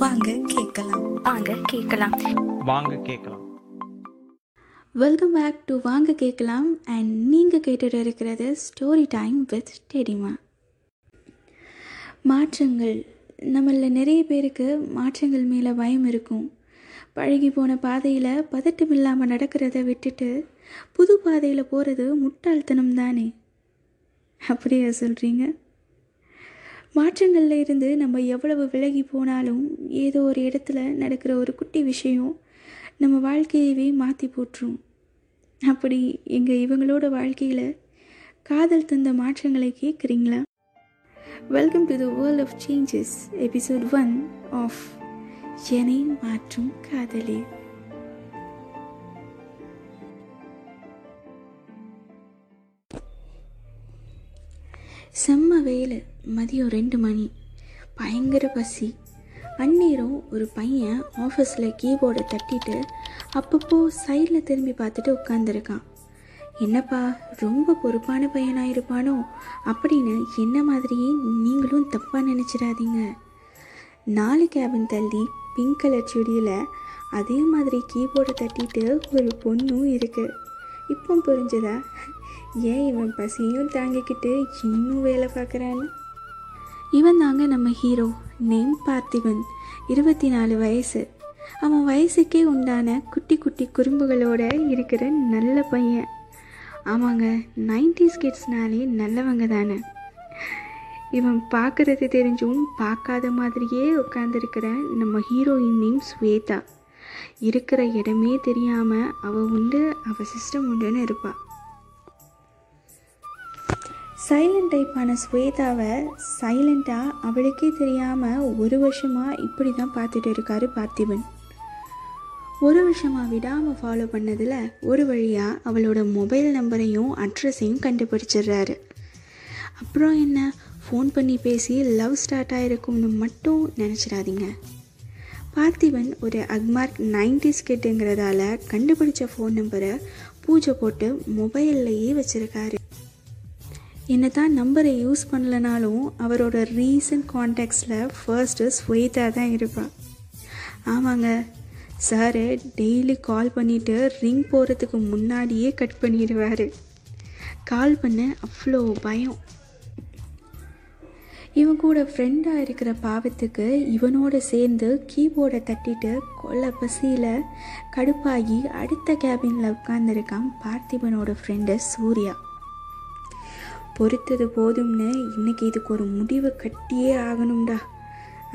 வாங்க கேட்கலாம். Welcome back to வாங்க கேட்கலாம். அண்ட் நீங்கள் கேட்டுட்டு இருக்கிறது ஸ்டோரி டைம் வித் டெடிமா. மாற்றங்கள், நம்மள நிறைய பேருக்கு மாற்றங்கள் மேலே பயம் இருக்கும். பழகி போன பாதையில் பதட்டம் இல்லாமல் நடக்கிறத விட்டுட்டு புது பாதையில் போகிறது முட்டாள்தனம் தானே? அப்படியா சொல்கிறீங்க? மாற்றங்களில் இருந்து நம்ம எவ்வளவு விலகி போனாலும் ஏதோ ஒரு இடத்துல நடக்கிற ஒரு குட்டி விஷயம் நம்ம வாழ்க்கையவே மாற்றி போட்டுரும். அப்படி எங்கள் இவங்களோட வாழ்க்கையில் காதல் தந்த மாற்றங்களை கேட்குறீங்களா? Welcome to the world of changes, episode 1 of Jenny மற்றும் காதலி. செம்ம வெயில், மதியம் 2 மணி, பயங்கர பசி. அந்நேரம் ஒரு பையன் ஆஃபீஸில் கீபோர்டை தட்டிட்டு அப்பப்போ சைடில் திரும்பி பார்த்துட்டு உட்காந்துருக்கான். என்னப்பா ரொம்ப பொறுப்பான பையனாக இருப்பானோ அப்படின்னு என்ன மாதிரியே நீங்களும் தப்பாக நினச்சிடாதீங்க. 4 கேபின் தள்ளி பிங்க் கலர் செடியில் அதே மாதிரி கீபோர்டை தட்டிட்டு ஒரு பொண்ணும் இருக்குது. இப்போ புரிஞ்சதா ஏன் இவன் பசியும் தாங்கிக்கிட்டு இன்னும் வேலை பார்க்குறான்னு? இவன் தாங்க நம்ம ஹீரோ. நேம் பார்த்திபன், 24 வயசு. அவன் வயசுக்கே உண்டான குட்டி குட்டி குறும்புகளோட இருக்கிற நல்ல பையன். ஆமாங்க, 90s கிட்ஸ்னாலே நல்லவங்க தானே. இவன் பார்க்குறது தெரிஞ்சும் பார்க்காத மாதிரியே உட்காந்துருக்கிற நம்ம ஹீரோயின் நேம் ஸ்வேதா. இருக்கிற இடமே தெரியாமல் அவள் உண்டு அவள் சிஸ்டம் உண்டுன்னு இருப்பாள். சைலண்ட் டைப்பான ஸ்வேதாவை சைலண்ட்டாக அவளுக்கே தெரியாமல் 1 வருஷமாக இப்படி தான் பார்த்துட்டு இருக்காரு பார்த்திபன். 1 வருஷமாக விடாமல் ஃபாலோ பண்ணதில் ஒரு வழியாக அவளோட மொபைல் நம்பரையும் அட்ரஸையும் கண்டுபிடிச்சிடுறாரு. அப்புறம் என்ன, ஃபோன் பண்ணி பேசி லவ் ஸ்டார்ட் ஆகிருக்கும்னு மட்டும் நினச்சிடாதீங்க. பார்த்திபன் ஒரு அக்மார்க் 90s கிட்டுங்கிறதால கண்டுபிடிச்ச ஃபோன் நம்பரை பூஜை போட்டு மொபைல்லையே வச்சுருக்காரு. என்ன தான் நம்பரை யூஸ் பண்ணலனாலும் அவரோட ரீசன்ட் கான்டாக்ட்ஸில் ஃபர்ஸ்ட்டு ஸ்வேதா தான் இருப்பாள். ஆமாங்க, சார் டெய்லி கால் பண்ணிவிட்டு ரிங் போகிறதுக்கு முன்னாடியே கட் பண்ணிடுவார். கால் பண்ண அவ்வளோ பயம். இவன் கூட ஃப்ரெண்டாக இருக்கிற பாவத்துக்கு இவனோட சேர்ந்து கீபோர்டை தட்டிட்டு கொல்ல பசியில் கடுப்பாகி அடுத்த கேபினில் உட்கார்ந்துருக்கான் பார்த்திபனோட ஃப்ரெண்டு சூர்யா. பொறுத்தது போதும்னு இன்றைக்கி இதுக்கு ஒரு முடிவு கட்டியே ஆகணும்டா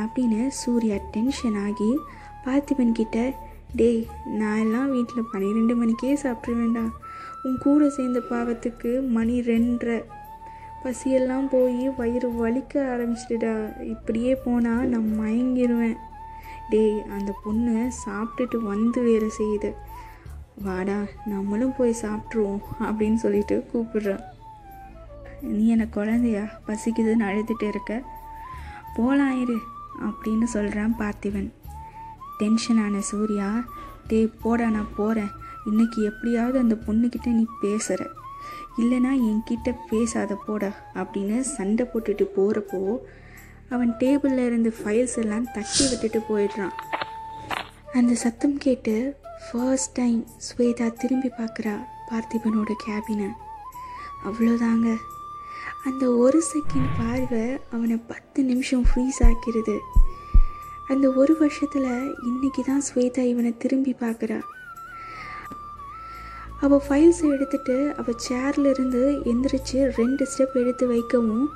அப்படின்னு சூர்யா டென்ஷன் ஆகி பார்த்திபன் கிட்ட, டேய் நான் எல்லாம் வீட்டில் 12 மணிக்கே சாப்பிட்ருவேண்டா, உன் கூட சேர்ந்த பாவத்துக்கு மணி 2:30, பசியெல்லாம் போய் வயிறு வலிக்க ஆரம்பிச்சிடுடா, இப்படியே போனால் நான் மயங்கிடுவேன், டேய் அந்த பொண்ணு சாப்பிட்டுட்டு வந்து வேலை செய்யுது, வாடா நம்மளும் போய் சாப்பிட்ருவோம் அப்படின்னு சொல்லிட்டு கூப்பிடுறான். நீ என்ன குழந்தையா, பசிக்குதுன்னு அழுதுகிட்டு இருக்க, போலாம் இரு அப்படின்னு சொல்கிறான் பார்த்திபன். டென்ஷனான சூர்யா, டே போடா நான் போகிறேன், இன்றைக்கி எப்படியாவது அந்த பொண்ணுக்கிட்ட நீ பேசுகிற, இல்லைனா என்கிட்ட பேசாத போடா அப்படின்னு சண்டை போட்டுட்டு போகிறப்போ அவன் டேபிளில் இருந்து ஃபைல்ஸ் எல்லாம் தட்டி விட்டுட்டு போயிடுறான். அந்த சத்தம் கேட்டு ஃபர்ஸ்ட் டைம் ஸ்வேதா திரும்பி பார்க்குறா பார்த்திபனோட கேபினை. அவ்வளோதாங்க, அந்த 1 செகண்ட் பார்வை அவனை 10 நிமிஷம் ஃப்ரீஸ் ஆக்கிறது. அந்த 1 வருஷத்தில் இன்றைக்கி தான் ஸ்வேதா இவனை திரும்பி பார்க்குறா. அவள் ஃபைல்ஸை எடுத்துகிட்டு அவள் சேரிலிருந்து எந்திரிச்சு 2 ஸ்டெப் எடுத்து வைக்கவும்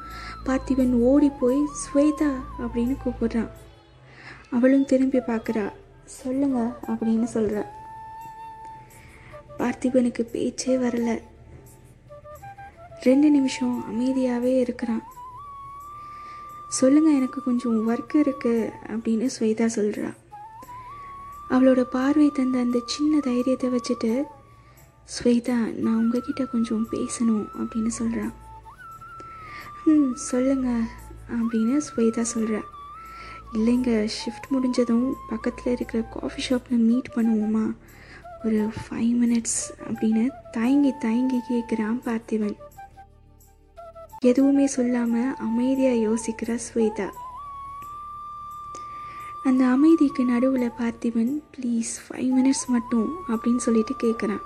பார்த்திபன் ஓடி போய் ஸ்வேதா அப்படின்னு கூப்பிட்றான். அவளும் திரும்பி பார்க்குறா. சொல்லுங்க அப்படின்னு சொல்கிறா. பார்த்திபனுக்கு பேச்சே வரலை. 2 நிமிஷம் அமைதியாகவே இருக்கிறான். சொல்லுங்கள், எனக்கு கொஞ்சம் ஒர்க் இருக்குது அப்படின்னு ஸ்வேதா சொல்கிறா. அவளோட பார்வை தந்த அந்த சின்ன தைரியத்தை வச்சுட்டு, ஸ்வேதா நான் உங்ககிட்ட கொஞ்சம் பேசணும் அப்படின்னு சொல்கிறான். சொல்லுங்கள் அப்படின்னு ஸ்வேதா சொல்கிறா. இல்லைங்க, ஷிஃப்ட் முடிஞ்சதும் பக்கத்தில் இருக்கிற காஃபி ஷாப்பில் மீட் பண்ணுவோமா, ஒரு 5 மினிட்ஸ் அப்படின்னு தயங்கி கேட்குறான் பார்த்திபன். எதுவுமே சொல்லாமல் அமைதியாக யோசிக்கிற ஸ்வேதா. அந்த அமைதிக்கு நடுவில் பார்த்திபன் ப்ளீஸ் 5 minutes மட்டும் அப்படின்னு சொல்லிட்டு கேட்குறான்.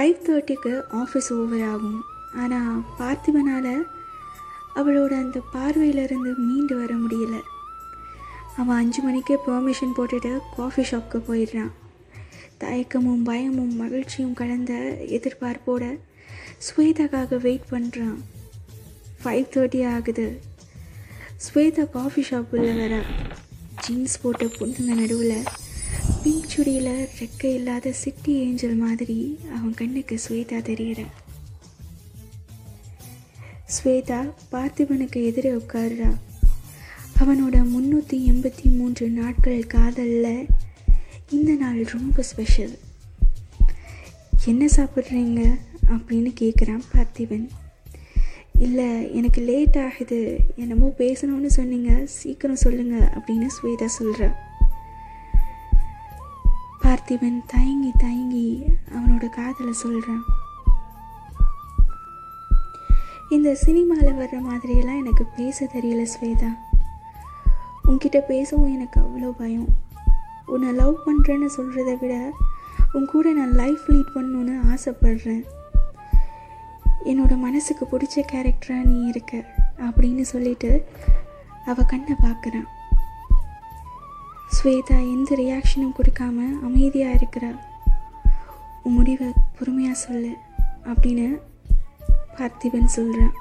5:30க்கு ஆஃபீஸ் ஓவர் ஆகும். ஆனால் பார்த்திபனால் அவளோட அந்த பார்வையிலிருந்து மீண்டு வர முடியல. அவன் 5 மணிக்கே பெர்மிஷன் போட்டுட்டு காஃபி ஷாப்க்கு போயிடுறான். தயக்கமும் பயமும் மகிழ்ச்சியும் கலந்த எதிர்பார்ப்போட ஸ்வேதாக்காக வெயிட் பண்ணுறான். 5:30 ஆகுது. ஸ்வேதா காஃபி ஷாப்புள்ள வர ஜீன்ஸ் போட்ட பொண்ணுங்க நடுவில் பிங்க் சுடியில் ரெக்கை இல்லாத சிட்டி ஏஞ்சல் மாதிரி அவன் கண்ணுக்கு ஸ்வேதா தெரியற. ஸ்வேதா பார்த்திபனுக்கு எதிரே உட்காருறா. அவனோட 383 நாட்கள் காதலில் இந்த நாள் ரொம்ப ஸ்பெஷல். என்ன சாப்பிட்றீங்க அப்படின்னு கேட்குறான் பார்த்திபன். இல்லை எனக்கு லேட் ஆகுது, என்னமோ பேசணும்னு சொன்னீங்க, சீக்கிரம் சொல்லுங்கள் அப்படின்னு ஸ்வேதா சொல்கிறா. பார்த்திபன் தயங்கி தயங்கி அவனோட காதலை சொல்கிறான். இந்த சினிமாவில் வர்ற மாதிரியெல்லாம் எனக்கு பேச தெரியல ஸ்வேதா, உன்கிட்ட பேசவும் எனக்கு அவ்வளோ பயம். உன்னை லவ் பண்ணுறேன்னு சொல்கிறத விட உன் கூட நான் லைஃப் லீட் பண்ணணுன்னு ஆசைப்படுறேன். என்னோடய மனசுக்கு பிடிச்ச கேரக்டராக நீ இருக்க அப்படின்னு சொல்லிட்டு அவள் கண்ணை பார்க்குறான். ஸ்வேதா எந்த ரியாக்ஷனும் கொடுக்காம அமைதியாக இருக்கிறா. உன் முடிவை பொறுமையாக சொல்லு அப்படின்னு பார்த்திபன் சொல்கிறான்.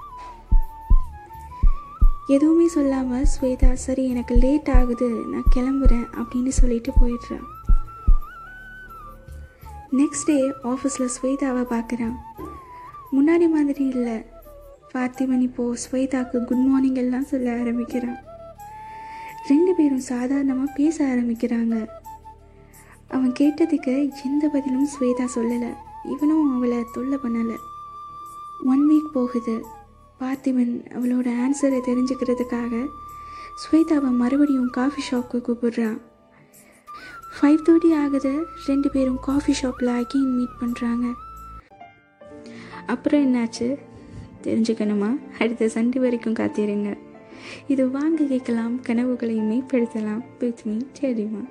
எதுவுமே சொல்லாமல் ஸ்வேதா சரி எனக்கு லேட் ஆகுது நான் கிளம்புறேன் அப்படின்னு சொல்லிட்டு போயிடுறான். நெக்ஸ்ட் டே ஆஃபீஸில் ஸ்வேதாவை பார்க்குறான். முன்னாடி மாதிரி இல்லை. பார்த்திபன் இப்போது ஸ்வேதாவுக்கு குட் மார்னிங் எல்லாம் சொல்ல ஆரம்பிக்கிறான். 2 பேரும் சாதாரணமாக பேச ஆரம்பிக்கிறாங்க. அவன் கேட்டதுக்கு எந்த பதிலும் ஸ்வேதா சொல்லலை. இவனும் அவளை தொல்லை பண்ணலை. 1 week போகுது. பார்த்திபன் அவளோட ஆன்சரை தெரிஞ்சுக்கிறதுக்காக ஸ்வேதாவை மறுபடியும் காஃபி ஷாப்க்கு கூப்பிடுறான். 5:30 ஆகுது. 2 பேரும் காஃபி ஷாப்பில் அகைன் மீட் பண்ணுறாங்க. அப்புறம் என்னாச்சு தெரிஞ்சுக்கணுமா? அடுத்த சண்டே வரைக்கும் காத்திருங்க. இது வாங்க கேட்கலாம், கனவுகளை மேம்படுத்தலாம். வித் மீ தெரியுமா?